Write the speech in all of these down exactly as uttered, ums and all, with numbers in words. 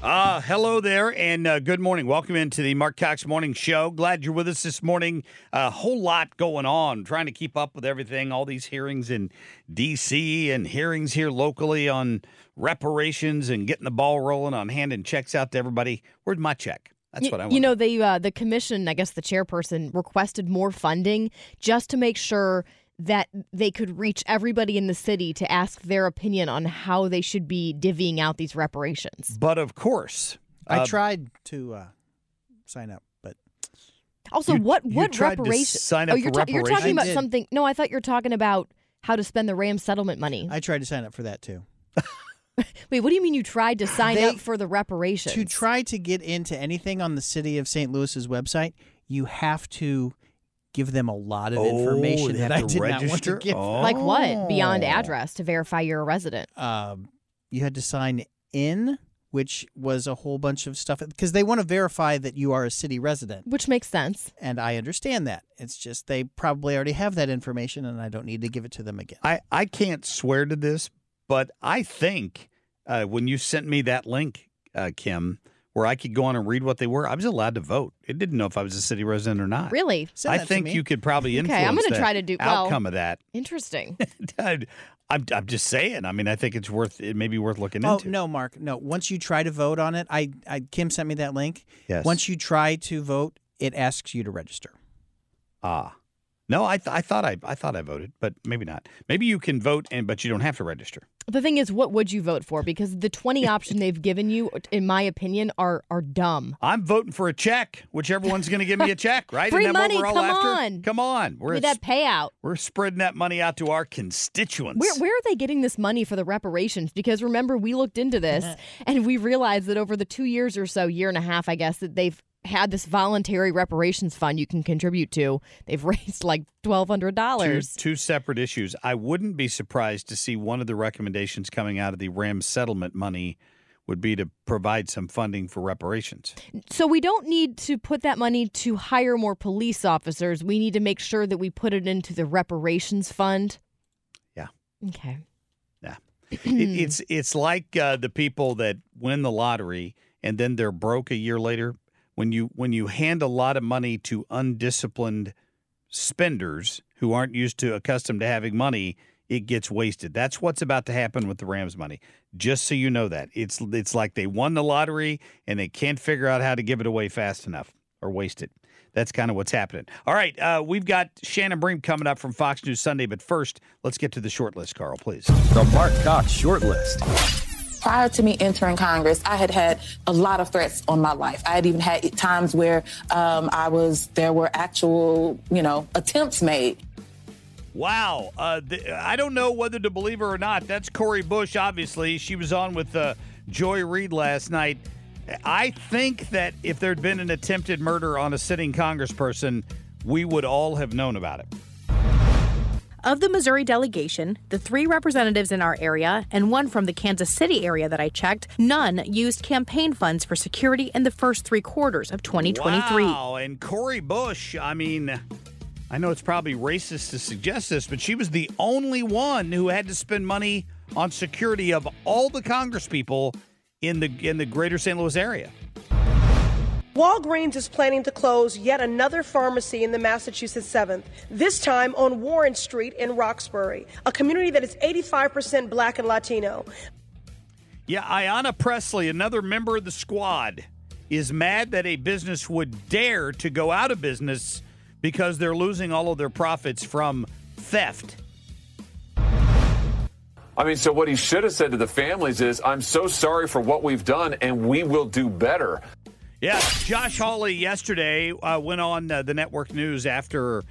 Uh, hello there and uh, good morning. Welcome into the Marc Cox Morning Show. Glad you're with us this morning. A uh, whole lot going on, trying to keep up with everything, all these hearings in D C and hearings here locally on reparations and getting the ball rolling on handing checks out to everybody. Where's my check? That's you, what I want. You know, the, uh, the commission, I guess the chairperson, requested more funding just to make sure that they could reach everybody in the city to ask their opinion on how they should be divvying out these reparations. But of course. Uh, I tried to uh, sign up, but... Also, you, what, what reparations... sign up oh, for reparations? You're talking about something... No, I thought you were talking about how to spend the Ram settlement money. I tried to sign up for that, too. Wait, what do you mean you tried to sign they, up for the reparations? To try to get into anything on the city of Saint Louis's website, you have to... give them a lot of information oh, that I did register? not want to give them. Oh. Like what? Beyond address to verify you're a resident. Um, you had to sign in, which was a whole bunch of stuff. Because they want to verify that you are a city resident. Which makes sense. And I understand that. It's just they probably already have that information, and I don't need to give it to them again. I, I can't swear to this, but I think uh, when you sent me that link, uh, Kim... where I could go on and read what they were, I was allowed to vote. It didn't know if I was a city resident or not. Really? Send I think you could probably influence okay, I'm gonna the try to do, outcome well, of that. Interesting. I'm, I'm just saying. I mean, I think it's worth. It may be worth looking oh, into. Oh, no, Mark. No. Once you try to vote on it, I, I Kim sent me that link. Yes. Once you try to vote, it asks you to register. Ah. No, I th- I thought I I thought I voted, but maybe not. Maybe you can vote, and but you don't have to register. The thing is, what would you vote for? Because the twenty option they've given you, in my opinion, are are dumb. I'm voting for a check, whichever one's going to give me a check, right? Free Isn't that money, what we're all come after? on. Come on. We're Give me that payout. We're spreading that money out to our constituents. Where, where are they getting this money for the reparations? Because remember, we looked into this, and we realized that over the two years or so, year and a half, I guess, that they've had this voluntary reparations fund you can contribute to. They've raised like twelve hundred dollars. Two, two separate issues. I wouldn't be surprised to see one of the recommendations coming out of the Ram settlement money would be to provide some funding for reparations. So we don't need to put that money to hire more police officers. We need to make sure that we put it into the reparations fund. Yeah. Okay. Yeah. it, it's, it's like uh, the people that win the lottery and then they're broke a year later. When you when you hand a lot of money to undisciplined spenders who aren't used to accustomed to having money, it gets wasted. That's what's about to happen with the Rams money. Just so you know that. It's it's like they won the lottery and they can't figure out how to give it away fast enough or waste it. That's kind of what's happening. All right, uh, we've got Shannon Bream coming up from Fox News Sunday. But first, let's get to the short list, Carl, please. The Marc Cox short list. Prior to me entering Congress, I had had a lot of threats on my life. I had even had times where um, I was there were actual, you know, attempts made. Wow. Uh, the, I don't know whether to believe her or not. That's Cori Bush, obviously. She was on with uh, Joy Reid last night. I think that if there had been an attempted murder on a sitting congressperson, we would all have known about it. Of the Missouri delegation, the three representatives in our area and one from the Kansas City area that I checked, none used campaign funds for security in the first three quarters of twenty twenty-three. Wow, and Cori Bush, I mean, I know it's probably racist to suggest this, but she was the only one who had to spend money on security of all the congresspeople in the in the greater Saint Louis area. Walgreens is planning to close yet another pharmacy in the Massachusetts seventh, this time on Warren Street in Roxbury, a community that is eighty-five percent Black and Latino. Yeah, Ayanna Presley, another member of the squad, is mad that a business would dare to go out of business because they're losing all of their profits from theft. I mean, so what he should have said to the families is, I'm so sorry for what we've done, and we will do better. Yeah, Josh Hawley yesterday uh, went on uh, the network news after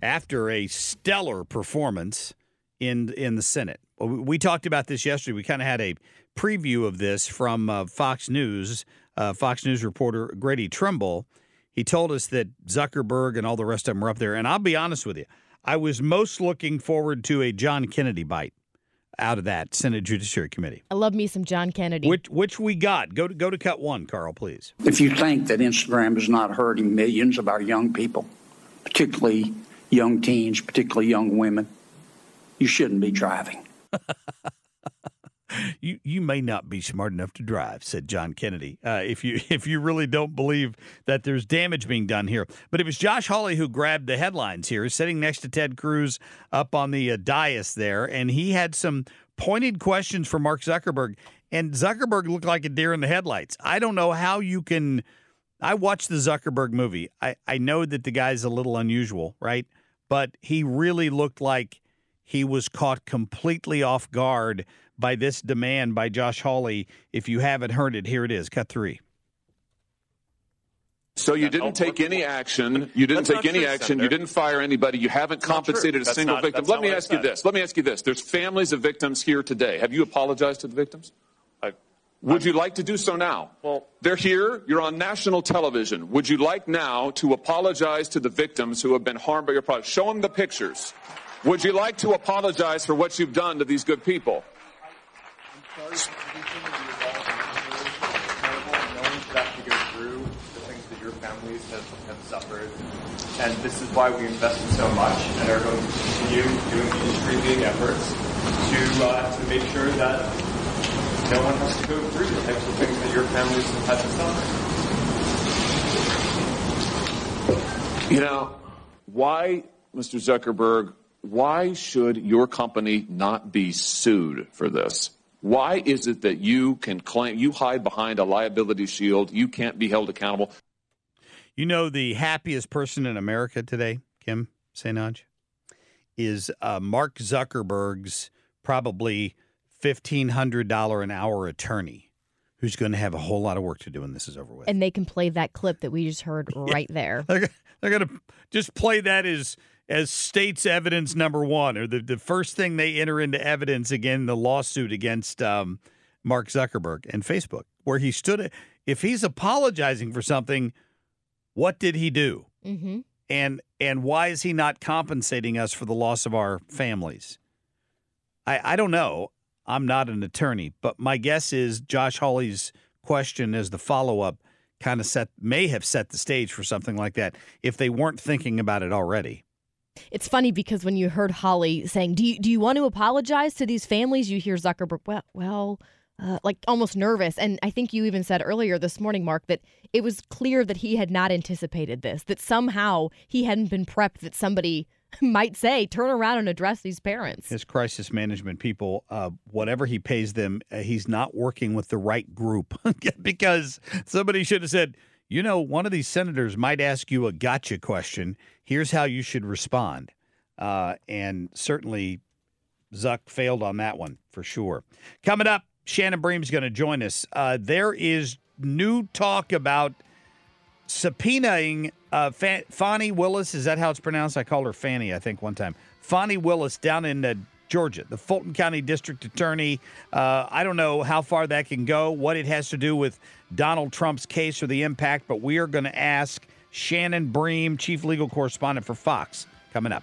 after a stellar performance in in the Senate. We talked about this yesterday. We kind of had a preview of this from uh, Fox News, uh, Fox News reporter Grady Trimble. He told us that Zuckerberg and all the rest of them were up there. And I'll be honest with you, I was most looking forward to a John Kennedy bite out of that Senate Judiciary Committee. I love me some John Kennedy. Which, which we got. Go to, go to cut one, Carl, please. If you think that Instagram is not hurting millions of our young people, particularly young teens, particularly young women, you shouldn't be driving. you you may not be smart enough to drive, said John Kennedy, uh, if you if you really don't believe that there's damage being done here. But it was Josh Hawley who grabbed the headlines here, sitting next to Ted Cruz up on the uh, dais there, and he had some pointed questions for Mark Zuckerberg, and Zuckerberg looked like a deer in the headlights. I don't know how you can – I watched the Zuckerberg movie. I, I know that the guy's a little unusual, right? But he really looked like he was caught completely off guard by this demand by Josh Hawley. If you haven't heard it, here it is. Cut three. So you didn't take any action. You didn't take any action. You didn't fire anybody. You haven't compensated a single victim. Let me ask you this. Let me ask you this. There's families of victims here today. Have you apologized to the victims? Would you like to do so now? Well, they're here. You're on national television. Would you like now to apologize to the victims who have been harmed by your product? Show them the pictures. Would you like to apologize for what you've done to these good people? I'm sorry for everything that you've done. It's terrible knowing that you have to go through the things that your families have, have suffered. And this is why we invested so much and are going to continue doing these freebie efforts to, uh, to make sure that no one has to go through the types of things that your families have had to suffer. You know, why, Mister Zuckerberg, why should your company not be sued for this? Why is it that you can claim, you hide behind a liability shield, you can't be held accountable? You know the happiest person in America today, Kim Saint Ange, is uh, Mark Zuckerberg's probably fifteen hundred dollars an hour attorney who's going to have a whole lot of work to do when this is over with. And they can play that clip that we just heard right yeah. there. They're, they're going to just play that as... as state's evidence number one, or the, the first thing they enter into evidence, again, the lawsuit against um, Mark Zuckerberg and Facebook, where he stood. If he's apologizing for something, what did he do? Mm-hmm. And and why is he not compensating us for the loss of our families? I, I don't know. I'm not an attorney, but my guess is Josh Hawley's question as the follow-up kind of set may have set the stage for something like that if they weren't thinking about it already. It's funny because when you heard Hawley saying, do you, do you want to apologize to these families? You hear Zuckerberg, well, well uh, like almost nervous. And I think you even said earlier this morning, Mark, that it was clear that he had not anticipated this, that somehow he hadn't been prepped that somebody might say, turn around and address these parents. His crisis management people, uh, whatever he pays them, uh, he's not working with the right group because somebody should have said, you know, one of these senators might ask you a gotcha question. Here's how you should respond. Uh, and certainly Zuck failed on that one for sure. Coming up, Shannon Bream's going to join us. Uh, there is new talk about subpoenaing uh, Fa- Fani Willis. Is that how it's pronounced? I called her Fanny, I think, one time. Fani Willis down in uh, Georgia, the Fulton County District Attorney. Uh, I don't know how far that can go, what it has to do with Donald Trump's case or the impact, but we are going to ask Shannon Bream, chief legal correspondent for Fox, coming up.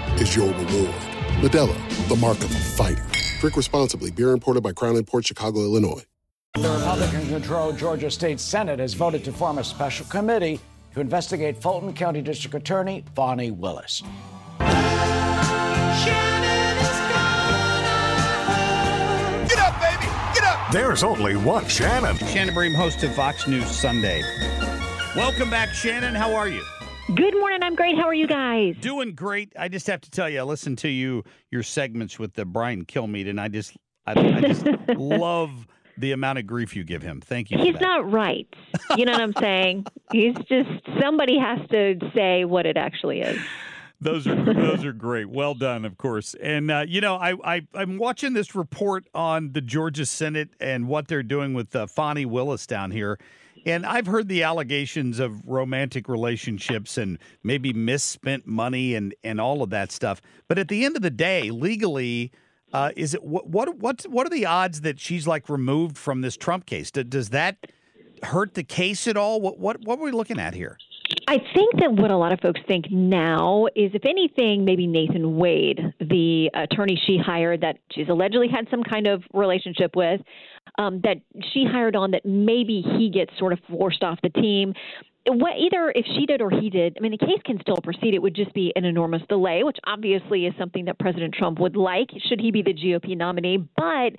is your reward. Modelo, the mark of a fighter. Drink responsibly. Beer imported by Crown Imports, Chicago, Illinois. The Republican-controlled Georgia State Senate has voted to form a special committee to investigate Fulton County District Attorney Fani Willis. Get up, baby! Get up! There's only one Shannon. Shannon Bream, host of Fox News Sunday. Welcome back, Shannon. How are you? Good morning. I'm great. How are you guys? Doing great. I just have to tell you, I listened to you your segments with the Brian Kilmeade, and I just, I, I just love the amount of grief you give him. Thank you. He's that. Not right. You know what I'm saying? He's just, somebody has to say what it actually is. Those are those are great. Well done, of course. And uh, you know, I, I I'm watching this report on the Georgia Senate and what they're doing with uh, Fani Willis down here. And I've heard the allegations of romantic relationships and maybe misspent money and, and all of that stuff. But at the end of the day, legally, uh, is it what what what what are the odds that she's like removed from this Trump case? Does that hurt the case at all? What what what are we looking at here? I think that what a lot of folks think now is, if anything, maybe Nathan Wade, the attorney she hired that she's allegedly had some kind of relationship with, um, that she hired on, that maybe he gets sort of forced off the team. What, either if she did or he did, I mean, the case can still proceed. It would just be an enormous delay, which obviously is something that President Trump would like, should he be the G O P nominee. But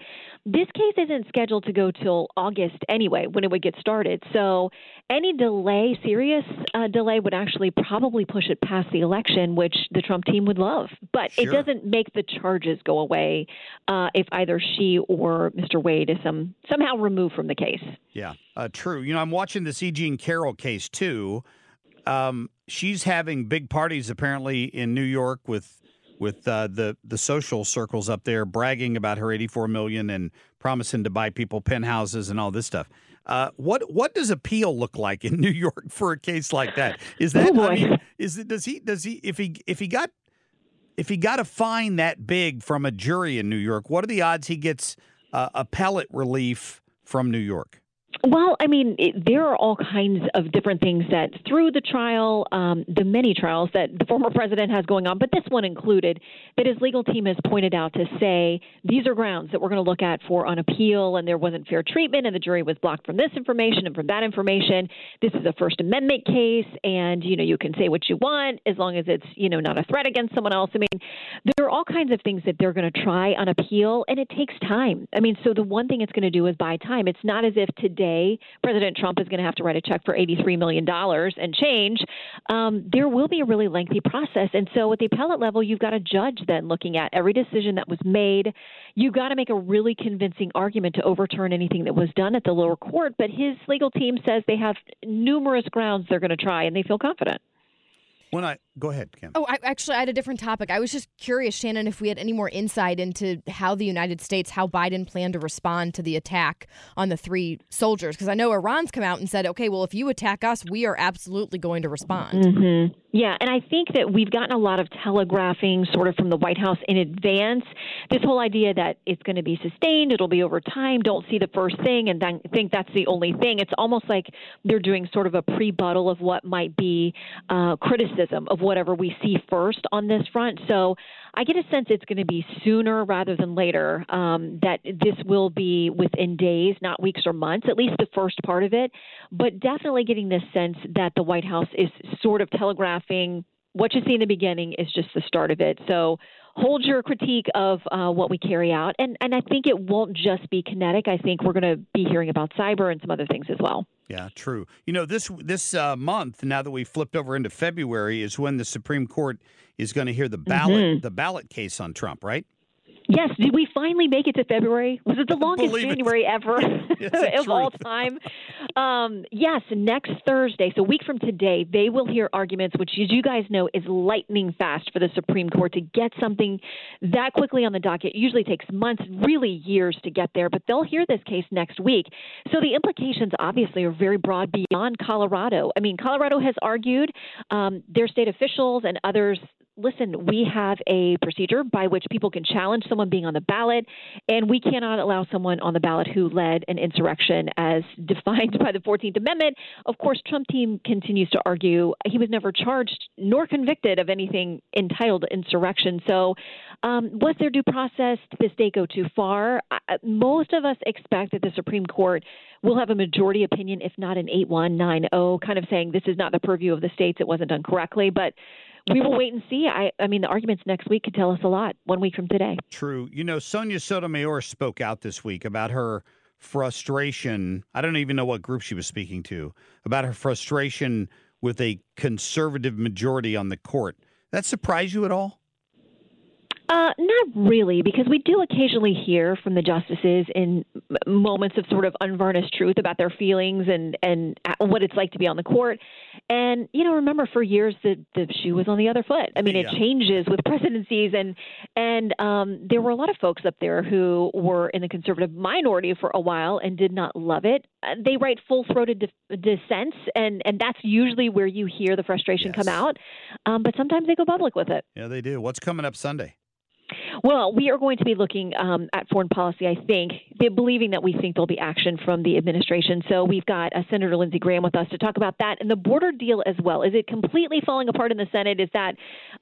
this case isn't scheduled to go till August anyway, when it would get started. So any delay, serious uh, delay, would actually probably push it past the election, which the Trump team would love. But sure, it doesn't make the charges go away uh, if either she or Mister Wade is some, somehow removed from the case. Yeah, uh, true. You know, I'm watching the C. Jean Carroll case, too. Um, she's having big parties, apparently, in New York with with uh, the, the social circles up there, bragging about her eighty-four million dollars and promising to buy people penthouses and all this stuff. Uh, what what does appeal look like in New York for a case like that? Is that oh I mean, is it, does he does he if he if he got if he got a fine that big from a jury in New York, what are the odds he gets uh, appellate relief from New York? Well, I mean, it, there are all kinds of different things that through the trial, um, the many trials that the former president has going on, but this one included, that his legal team has pointed out to say, these are grounds that we're going to look at for on appeal, and there wasn't fair treatment, and the jury was blocked from this information and from that information. This is a First Amendment case, and, you know, you can say what you want as long as it's, you know, not a threat against someone else. I mean, there are all kinds of things that they're going to try on appeal, and it takes time. I mean, so the one thing it's going to do is buy time. It's not as if today President Trump is going to have to write a check for eighty-three million dollars and change. Um, there will be a really lengthy process. And so at the appellate level, you've got a judge then looking at every decision that was made. You've got to make a really convincing argument to overturn anything that was done at the lower court. But his legal team says they have numerous grounds they're going to try, and they feel confident. When I go ahead, Kim. Oh, I, actually, I had a different topic. I was just curious, Shannon, if we had any more insight into how the United States, how Biden planned to respond to the attack on the three soldiers. Because I know Iran's come out and said, okay, well, if you attack us, we are absolutely going to respond. Mm-hmm. Yeah, and I think that we've gotten a lot of telegraphing sort of from the White House in advance. This whole idea that it's going to be sustained, it'll be over time, don't see the first thing and then think that's the only thing. It's almost like they're doing sort of a pre-buttal of what might be uh, criticism of whatever we see first on this front. So I get a sense it's going to be sooner rather than later, um, that this will be within days, not weeks or months, at least the first part of it. But definitely getting this sense that the White House is sort of telegraphing what you see in the beginning is just the start of it. So hold your critique of uh, what we carry out. And, and I think it won't just be kinetic. I think we're going to be hearing about cyber and some other things as well. Yeah, true. You know, this this uh, month, now that we flipped over into February, is when the Supreme Court is going to hear the ballot mm-hmm. the ballot case on Trump, right? Yes. Did we finally make it to February? Was it the longest January ever of all time? Um, yes. Next Thursday, so a week from today, they will hear arguments, which as you guys know is lightning fast for the Supreme Court to get something that quickly on the docket. It usually takes months, really years to get there, but they'll hear this case next week. So the implications obviously are very broad beyond Colorado. I mean, Colorado has argued, um, their state officials and others, listen, we have a procedure by which people can challenge someone being on the ballot, and we cannot allow someone on the ballot who led an insurrection as defined by the fourteenth Amendment. Of course, Trump team continues to argue he was never charged nor convicted of anything entitled insurrection. So um, was there due process? Did this day go too far? I, most of us expect that the Supreme Court will have a majority opinion, if not an eight one, nine oh, kind of saying this is not the purview of the states. It wasn't done correctly. But we will wait and see. I, I mean, the arguments next week could tell us a lot one week from today. True. You know, Sonia Sotomayor spoke out this week about her frustration. I don't even know what group she was speaking to, about her frustration with a conservative majority on the court. That surprised you at all? Uh, not really, because we do occasionally hear from the justices in moments of sort of unvarnished truth about their feelings and, and what it's like to be on the court. And, you know, remember for years that the shoe was on the other foot. I mean, yeah. It changes with presidencies. And and um, there were a lot of folks up there who were in the conservative minority for a while and did not love it. They write full-throated de- dissents, and, and that's usually where you hear the frustration yes. come out. Um, but sometimes they go public with it. Yeah, they do. What's coming up Sunday? Well, we are going to be looking um, at foreign policy, I think, They're believing that we think there'll be action from the administration. So we've got uh, Senator Lindsey Graham with us to talk about that and the border deal as well. Is it completely falling apart in the Senate? Is that,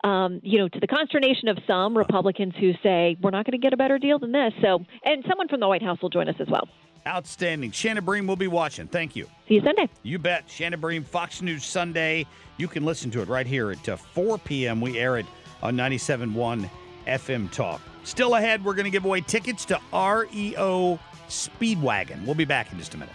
um, you know, to the consternation of some Republicans who say we're not going to get a better deal than this? So, and someone from the White House will join us as well. Outstanding. Shannon Bream will be watching. Thank you. See you Sunday. You bet. Shannon Bream, Fox News Sunday. You can listen to it right here at uh, four p.m. We air it on ninety-seven point one F M Talk. Still ahead, we're going to give away tickets to R E O Speedwagon. We'll be back in just a minute.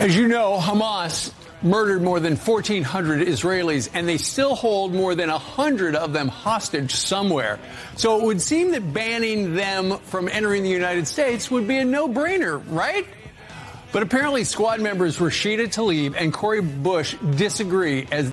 As you know, Hamas murdered more than fourteen hundred Israelis, and they still hold more than one hundred of them hostage somewhere. So it would seem that banning them from entering the United States would be a no-brainer, right? But apparently squad members Rashida Tlaib and Cori Bush disagree as...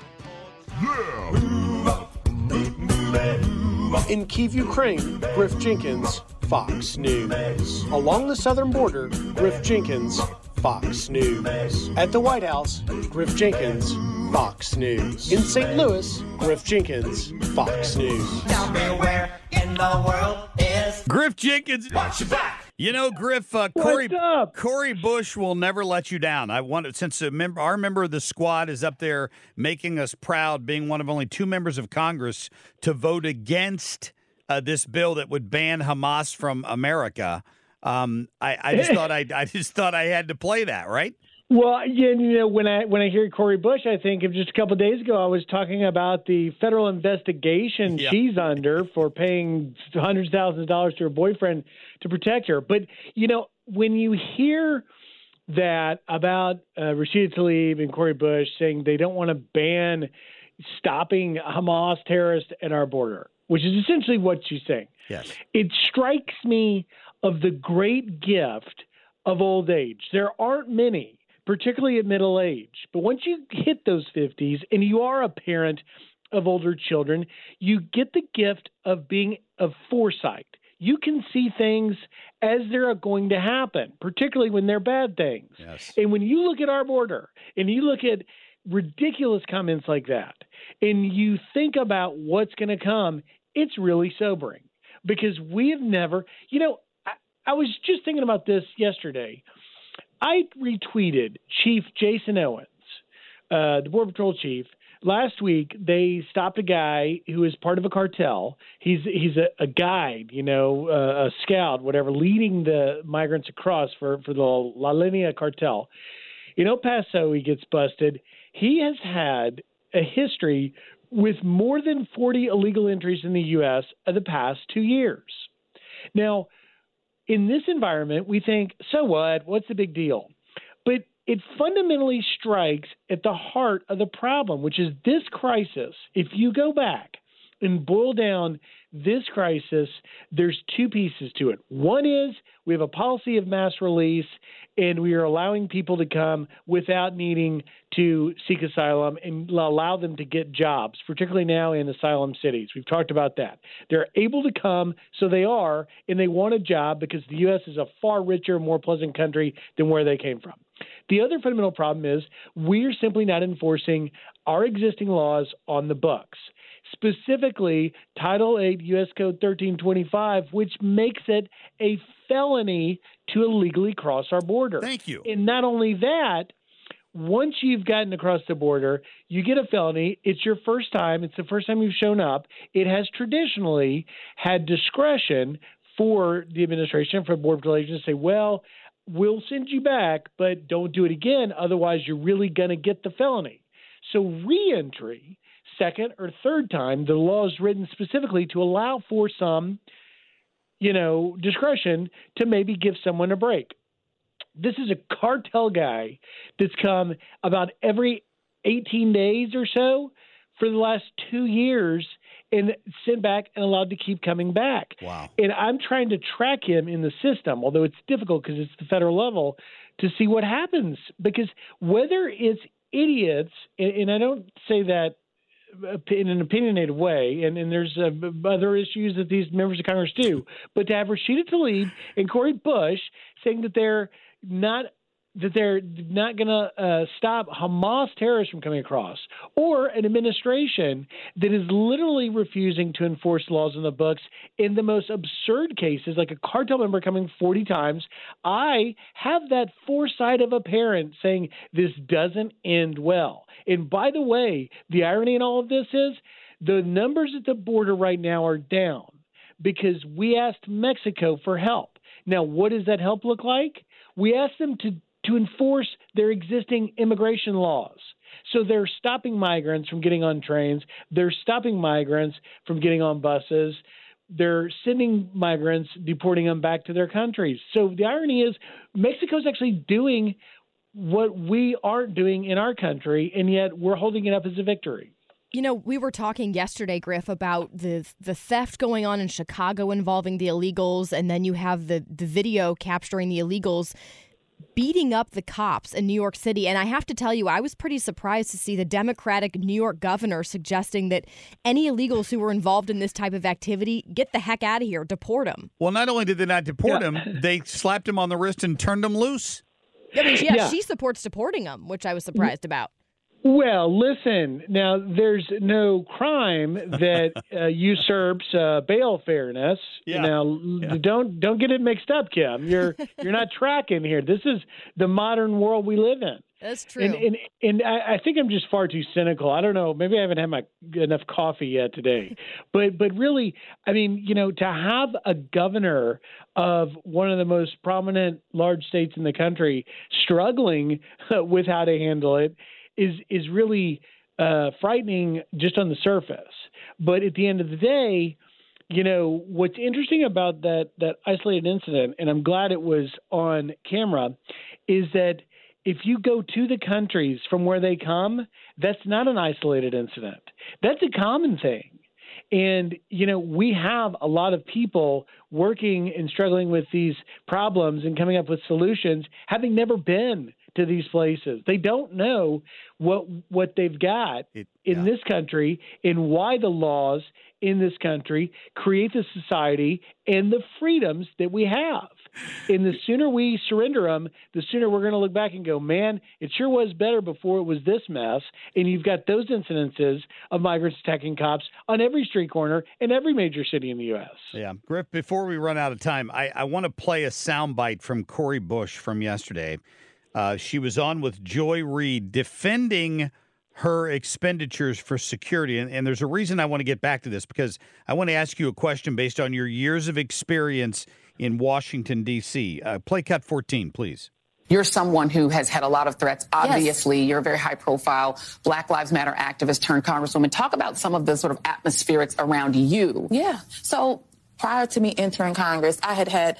In Kyiv, Ukraine, Griff Jenkins, Fox News. Along the southern border, Griff Jenkins, Fox News. At the White House, Griff Jenkins, Fox News. In Saint Louis, Griff Jenkins, Fox News. Tell me where in the world is Griff Jenkins. Watch your back. You know, Griff, uh, Cori, Cori Bush will never let you down. I want since a mem- our member of the squad is up there making us proud, being one of only two members of Congress to vote against uh, this bill that would ban Hamas from America. Um, I, I just thought I, I just thought I had to play that, right? Well, you know, when I when I hear Cori Bush, I think of just a couple of days ago, I was talking about the federal investigation yeah. she's under for paying hundreds of thousands of dollars to her boyfriend to protect her. But, you know, when you hear that about uh, Rashida Tlaib and Cori Bush saying they don't want to ban stopping Hamas terrorists at our border, which is essentially what she's saying. Yes. It strikes me of the great gift of old age. There aren't many, particularly at middle age. But once you hit those fifties and you are a parent of older children, you get the gift of being of foresight. You can see things as they're going to happen, particularly when they're bad things. Yes. And when you look at our border and you look at ridiculous comments like that, and you think about what's going to come, it's really sobering because we have never, you know, I, I was just thinking about this yesterday. I retweeted Chief Jason Owens, uh, the Border Patrol chief. Last week, they stopped a guy who is part of a cartel. He's he's a, a guide, you know, uh, a scout, whatever, leading the migrants across for, for the La Línea cartel. In El Paso, he gets busted. He has had a history with more than forty illegal entries in the U S of the past two years. Now, in this environment, we think, so what? What's the big deal? But it fundamentally strikes at the heart of the problem, which is this crisis. If you go back and boil down this crisis, there's two pieces to it. One is we have a policy of mass release, and we are allowing people to come without needing to seek asylum and allow them to get jobs, particularly now in asylum cities. We've talked about that. They're able to come, so they are, and they want a job because the U S is a far richer, more pleasant country than where they came from. The other fundamental problem is we're simply not enforcing our existing laws on the books, specifically Title eight U S Code thirteen twenty-five, which makes it a felony to illegally cross our border. Thank you. And not only that, once you've gotten across the border, you get a felony. It's your first time. It's the first time you've shown up. It has traditionally had discretion for the administration, for Border Patrol agents to say, well, we'll send you back, but don't do it again. Otherwise, you're really going to get the felony. So reentry, second or third time, the law is written specifically to allow for some, you know, discretion to maybe give someone a break. This is a cartel guy that's come about every eighteen days or so for the last two years and sent back and allowed to keep coming back. Wow. And I'm trying to track him in the system, although it's difficult because it's the federal level, to see what happens. Because whether it's idiots, and, and I don't say that in an opinionated way, and, and there's uh, other issues that these members of Congress do, but to have Rashida Tlaib and Cori Bush saying that they're not that they're not going to uh, stop Hamas terrorists from coming across, or an administration that is literally refusing to enforce laws in the books in the most absurd cases, like a cartel member coming forty times. I have that foresight of a parent saying this doesn't end well. And by the way, the irony in all of this is the numbers at the border right now are down because we asked Mexico for help. Now, what does that help look like? We asked them to to enforce their existing immigration laws. So they're stopping migrants from getting on trains. They're stopping migrants from getting on buses. They're sending migrants, deporting them back to their countries. So the irony is Mexico's actually doing what we aren't doing in our country, and yet we're holding it up as a victory. You know, we were talking yesterday, Griff, about the the theft going on in Chicago involving the illegals, and then you have the, the video capturing the illegals beating up the cops in New York City. And I have to tell you, I was pretty surprised to see the Democratic New York governor suggesting that any illegals who were involved in this type of activity, get the heck out of here, deport them. Well, not only did they not deport yeah. him, they slapped him on the wrist and turned him loose. I mean, yeah, yeah, she supports deporting them, which I was surprised about. Well, listen, now there's no crime that uh, usurps uh, bail fairness. Yeah. Now, yeah. don't don't get it mixed up, Kim. You're you're not tracking here. This is the modern world we live in. That's true. And and, and I, I think I'm just far too cynical. I don't know. Maybe I haven't had my enough coffee yet today. But but really, I mean, you know, to have a governor of one of the most prominent large states in the country struggling with how to handle it is is really uh, frightening just on the surface. But at the end of the day, you know, what's interesting about that that isolated incident, and I'm glad it was on camera, is that if you go to the countries from where they come, that's not an isolated incident. That's a common thing. And, you know, we have a lot of people working and struggling with these problems and coming up with solutions, having never been to these places. They don't know what what they've got it, in yeah. this country and why the laws in this country create the society and the freedoms that we have. And the sooner we surrender them, the sooner we're going to look back and go, man, it sure was better before it was this mess. And you've got those incidences of migrants attacking cops on every street corner in every major city in the U S. Yeah. Griff, before we run out of time, I, I want to play a soundbite from Cori Bush from yesterday. Uh, she was on with Joy Reid defending her expenditures for security. And, and there's a reason I want to get back to this, because I want to ask you a question based on your years of experience in Washington, D C. Uh, play cut fourteen, please. You're someone who has had a lot of threats. Obviously, yes. You're a very high-profile Black Lives Matter activist turned congresswoman. Talk about some of the sort of atmospherics around you. Yeah. So prior to me entering Congress, I had had...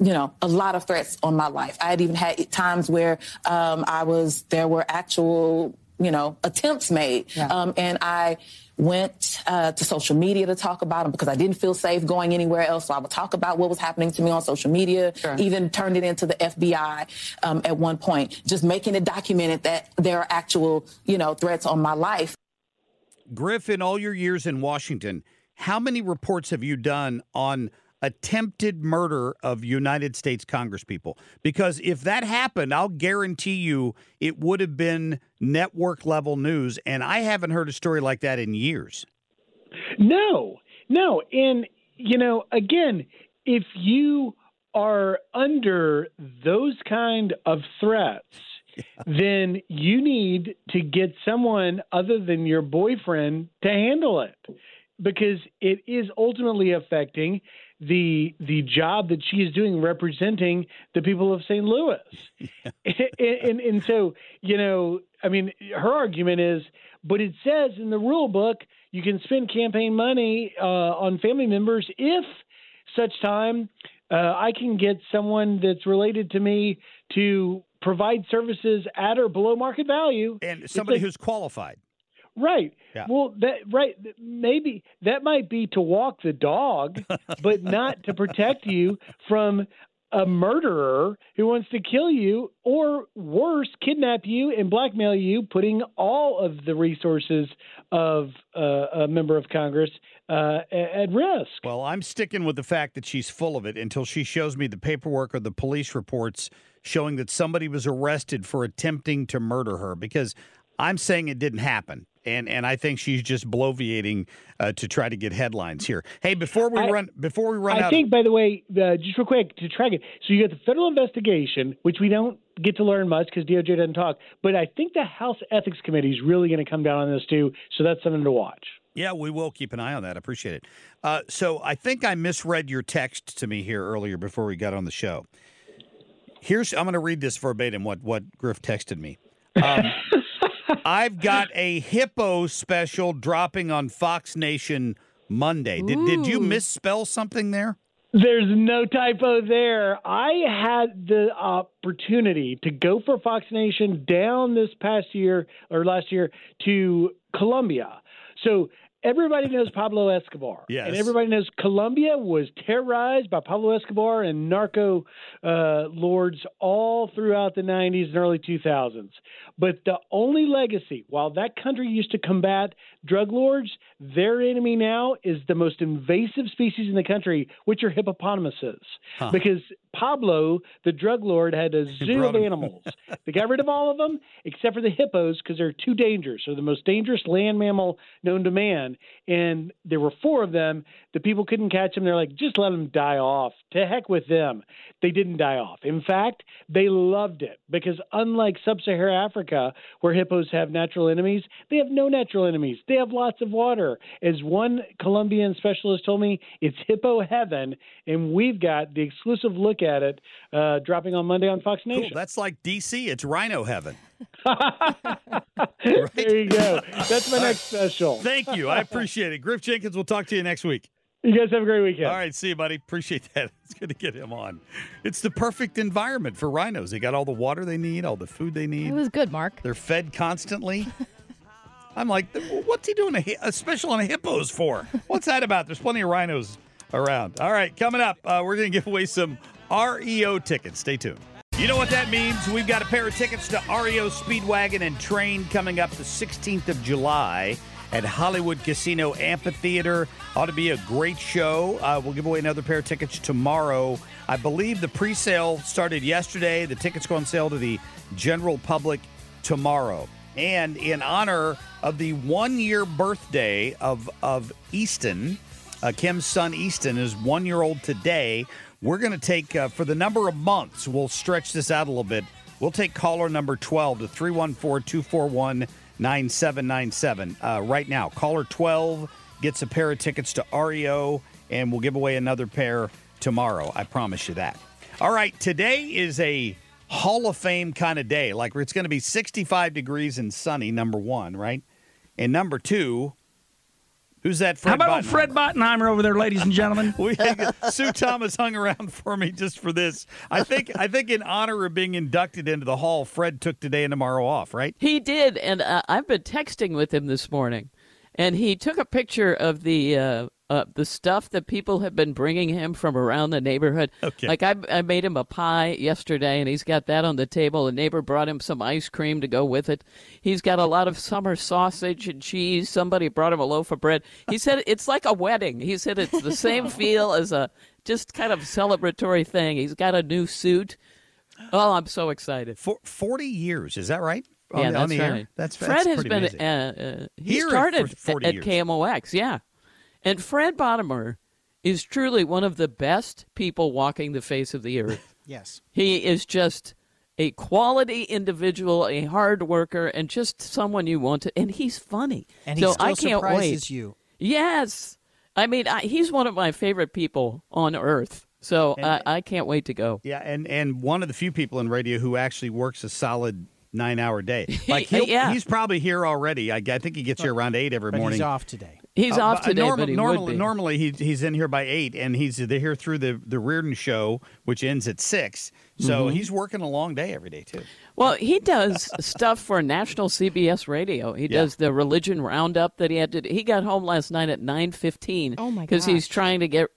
you know, a lot of threats on my life. I had even had times where um, I was, there were actual, you know, attempts made. Yeah. Um, and I went uh, to social media to talk about them because I didn't feel safe going anywhere else. So I would talk about what was happening to me on social media, sure. even turned it into the F B I um, at one point, just making it documented that there are actual, you know, threats on my life. Griff, in all your years in Washington, how many reports have you done on attempted murder of United States congresspeople? Because if that happened, I'll guarantee you it would have been network level news. And I haven't heard a story like that in years. No, no. And, you know, again, if you are under those kind of threats, yeah. then you need to get someone other than your boyfriend to handle it, because it is ultimately affecting the the job that she is doing representing the people of Saint Louis. Yeah. and, and, and so, you know, I mean, her argument is, but it says in the rule book, you can spend campaign money uh, on family members if such time uh, I can get someone that's related to me to provide services at or below market value. And somebody like, who's qualified. Right. Yeah. Well, that right. Maybe that might be to walk the dog, but not to protect you from a murderer who wants to kill you or worse, kidnap you and blackmail you, putting all of the resources of uh, a member of Congress uh, at risk. Well, I'm sticking with the fact that she's full of it until she shows me the paperwork or the police reports showing that somebody was arrested for attempting to murder her, because I'm saying it didn't happen. And and I think she's just bloviating uh, to try to get headlines here. Hey, before we I, run, before we run I out, I think, of- by the way, uh, just real quick to track it. So you got the federal investigation, which we don't get to learn much because D O J doesn't talk. But I think the House Ethics Committee is really going to come down on this too. So that's something to watch. Yeah, we will keep an eye on that. I appreciate it. Uh, so I think I misread your text to me here earlier before we got on the show. Here's I'm going to read this verbatim. What what Griff texted me. Um, I've got a hippo special dropping on Fox Nation Monday. Did, did you misspell something there? There's no typo there. I had the opportunity to go for Fox Nation down this past year or last year to Colombia. So everybody knows Pablo Escobar. Yes. And everybody knows Colombia was terrorized by Pablo Escobar and narco uh, lords all throughout the nineties and early two thousands. But the only legacy, while that country used to combat drug lords, their enemy now is the most invasive species in the country, which are hippopotamuses. Huh. Because Pablo, the drug lord, had a zoo of animals. They got rid of all of them except for the hippos because they're too dangerous. They're the most dangerous land mammal known to man. And there were four of them. The people couldn't catch them. They're like, just let them die off. To heck with them. They didn't die off. In fact, they loved it because unlike sub-Saharan Africa, where hippos have natural enemies, they have no natural enemies. They have lots of water. As one Colombian specialist told me, it's hippo heaven, and we've got the exclusive look at it uh, dropping on Monday on Fox Nation. Cool. That's like D C. It's rhino heaven. Right? There you go. That's my next special. Thank you. I appreciate it. Griff Jenkins, we'll talk to you next week. You guys have a great weekend. All right. See you, buddy. Appreciate that. It's good to get him on. It's the perfect environment for rhinos. They got all the water they need, all the food they need. It was good, Mark. They're fed constantly. I'm like, what's he doing a, a special on hippos for? What's that about? There's plenty of rhinos around. All right. Coming up, uh, we're going to give away some R E O tickets. Stay tuned. You know what that means? We've got a pair of tickets to R E O Speedwagon and Train coming up the sixteenth of July. At Hollywood Casino Amphitheater. Ought to be a great show. Uh, we'll give away another pair of tickets tomorrow. I believe the pre-sale started yesterday. The tickets go on sale to the general public tomorrow. And in honor of the one-year birthday of, of Easton, uh, Kim's son Easton is one-year-old today. We're going to take, uh, for the number of months, we'll stretch this out a little bit. We'll take caller number twelve to three one four, two four one, nine seven nine seven uh, right now. Caller twelve gets a pair of tickets to R E O, and we'll give away another pair tomorrow. I promise you that. All right, today is a Hall of Fame kind of day. Like, it's going to be sixty-five degrees and sunny, number one, right? And number two, who's that Fred Bottenheimer? How about Bottenheimer? Fred Bottenheimer over there, ladies and gentlemen? we had, Sue Thomas hung around for me just for this. I think I think in honor of being inducted into the Hall, Fred took today and tomorrow off, right? He did, and uh, I've been texting with him this morning. And he took a picture of the uh, uh, the stuff that people have been bringing him from around the neighborhood. Okay. Like I, I made him a pie yesterday, and he's got that on the table. A neighbor brought him some ice cream to go with it. He's got a lot of summer sausage and cheese. Somebody brought him a loaf of bread. He said it's like a wedding. He said it's the same feel as a just kind of celebratory thing. He's got a new suit. Oh, I'm so excited. For forty years, is that right? Yeah, the, that's right. That's, Fred that's has been uh, uh, he Here started at, at K M O X, yeah. And Fred Bottomer is truly one of the best people walking the face of the earth. Yes. He is just a quality individual, a hard worker, and just someone you want to. And he's funny. And he so still I can't surprises wait. you. Yes. I mean, I, he's one of my favorite people on earth. So and, I, I can't wait to go. Yeah, and, and one of the few people in radio who actually works a solid nine-hour day. Like yeah. He's probably here already. I, I think he gets here around eight every but morning. He's off today. He's uh, off today, normal, but he normal, would be. Normally, he, he's in here by eight, and he's here through the, the Reardon show, which ends at six. So mm-hmm. he's working a long day every day, too. Well, he does stuff for National C B S Radio. He yeah. does the religion roundup that he had to do. He got home last night at nine fifteen. Oh, my God. Because he's trying to get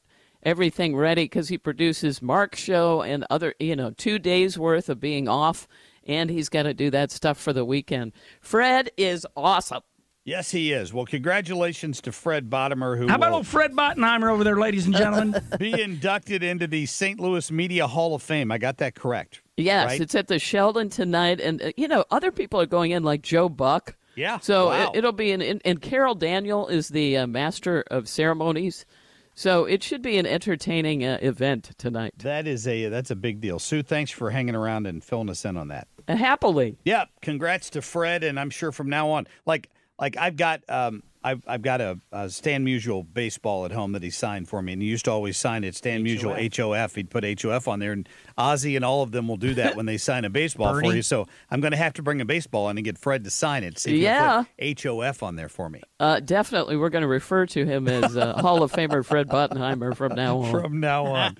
everything ready because he produces Mark's show and other, you know, two days' worth of being off. And he's got to do that stuff for the weekend. Fred is awesome. Yes, he is. Well, congratulations to Fred Bottenheimer. Who How about old Fred Bottenheimer over there, ladies and gentlemen? Be inducted into the Saint Louis Media Hall of Fame. I got that correct. Yes, right? It's at the Sheldon tonight. And, uh, you know, other people are going in like Joe Buck. Yeah. So wow. it, it'll be an, – and Carol Daniel is the uh, master of ceremonies. So it should be an entertaining uh, event tonight. That is a that's a big deal. Sue, thanks for hanging around and filling us in on that. Uh, happily. Yeah. Congrats to Fred, and I'm sure from now on, like like I've got um I've I've got a, a Stan Musial baseball at home that he signed for me, and he used to always sign it Stan Musial H O F. He'd put H O F on there, and Ozzy and all of them will do that when they sign a baseball Bernie. for you. So I'm going to have to bring a baseball in and get Fred to sign it. So yeah, put H O F on there for me. Uh, definitely, we're going to refer to him as uh, Hall of Famer Fred Bottenheimer from now on. From now on,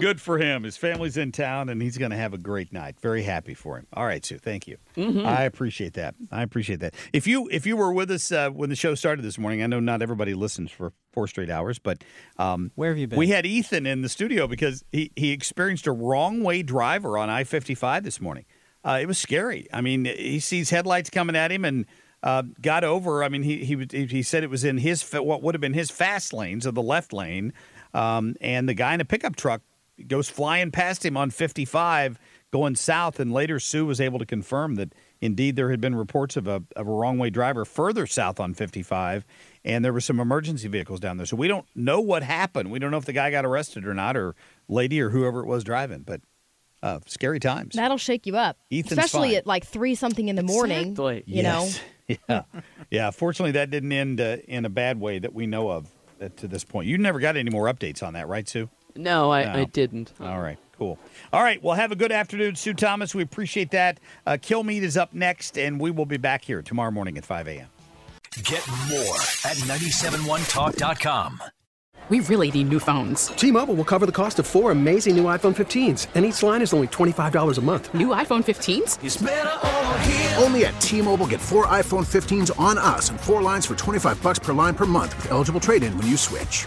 good for him. His family's in town, and he's going to have a great night. Very happy for him. All right, Sue, thank you. Mm-hmm. I appreciate that. I appreciate that. If you if you were with us uh, when the show started this morning. I know not everybody listens for four straight hours, but um, where have you been? We had Ethan in the studio because he, he experienced a wrong way driver on I fifty-five this morning. Uh, it was scary. I mean, he sees headlights coming at him and uh, got over. I mean, he he he said it was in his what would have been his fast lane, so the left lane, um, and the guy in a pickup truck goes flying past him on fifty-five going south, and later Sue was able to confirm that indeed there had been reports of a, of a wrong-way driver further south on fifty-five, and there were some emergency vehicles down there. So we don't know what happened. We don't know if the guy got arrested or not, or lady or whoever it was driving, but uh, scary times. That'll shake you up, Ethan's especially fine. At like three something in the morning, exactly. you yes. know? Yeah, yeah. Fortunately, that didn't end uh, in a bad way that we know of uh, to this point. You never got any more updates on that, right, Sue? No, I, no. I didn't. All right. Cool. All right. Well, have a good afternoon, Sue Thomas. We appreciate that. Uh, Kill Meat is up next, and we will be back here tomorrow morning at five a.m. Get more at nine seven one talk dot com. We really need new phones. T-Mobile will cover the cost of four amazing new iPhone fifteens, and each line is only twenty-five dollars a month. New iPhone fifteens? It's better over here. Only at T-Mobile, get four iPhone fifteens on us and four lines for twenty-five dollars per line per month with eligible trade-in when you switch.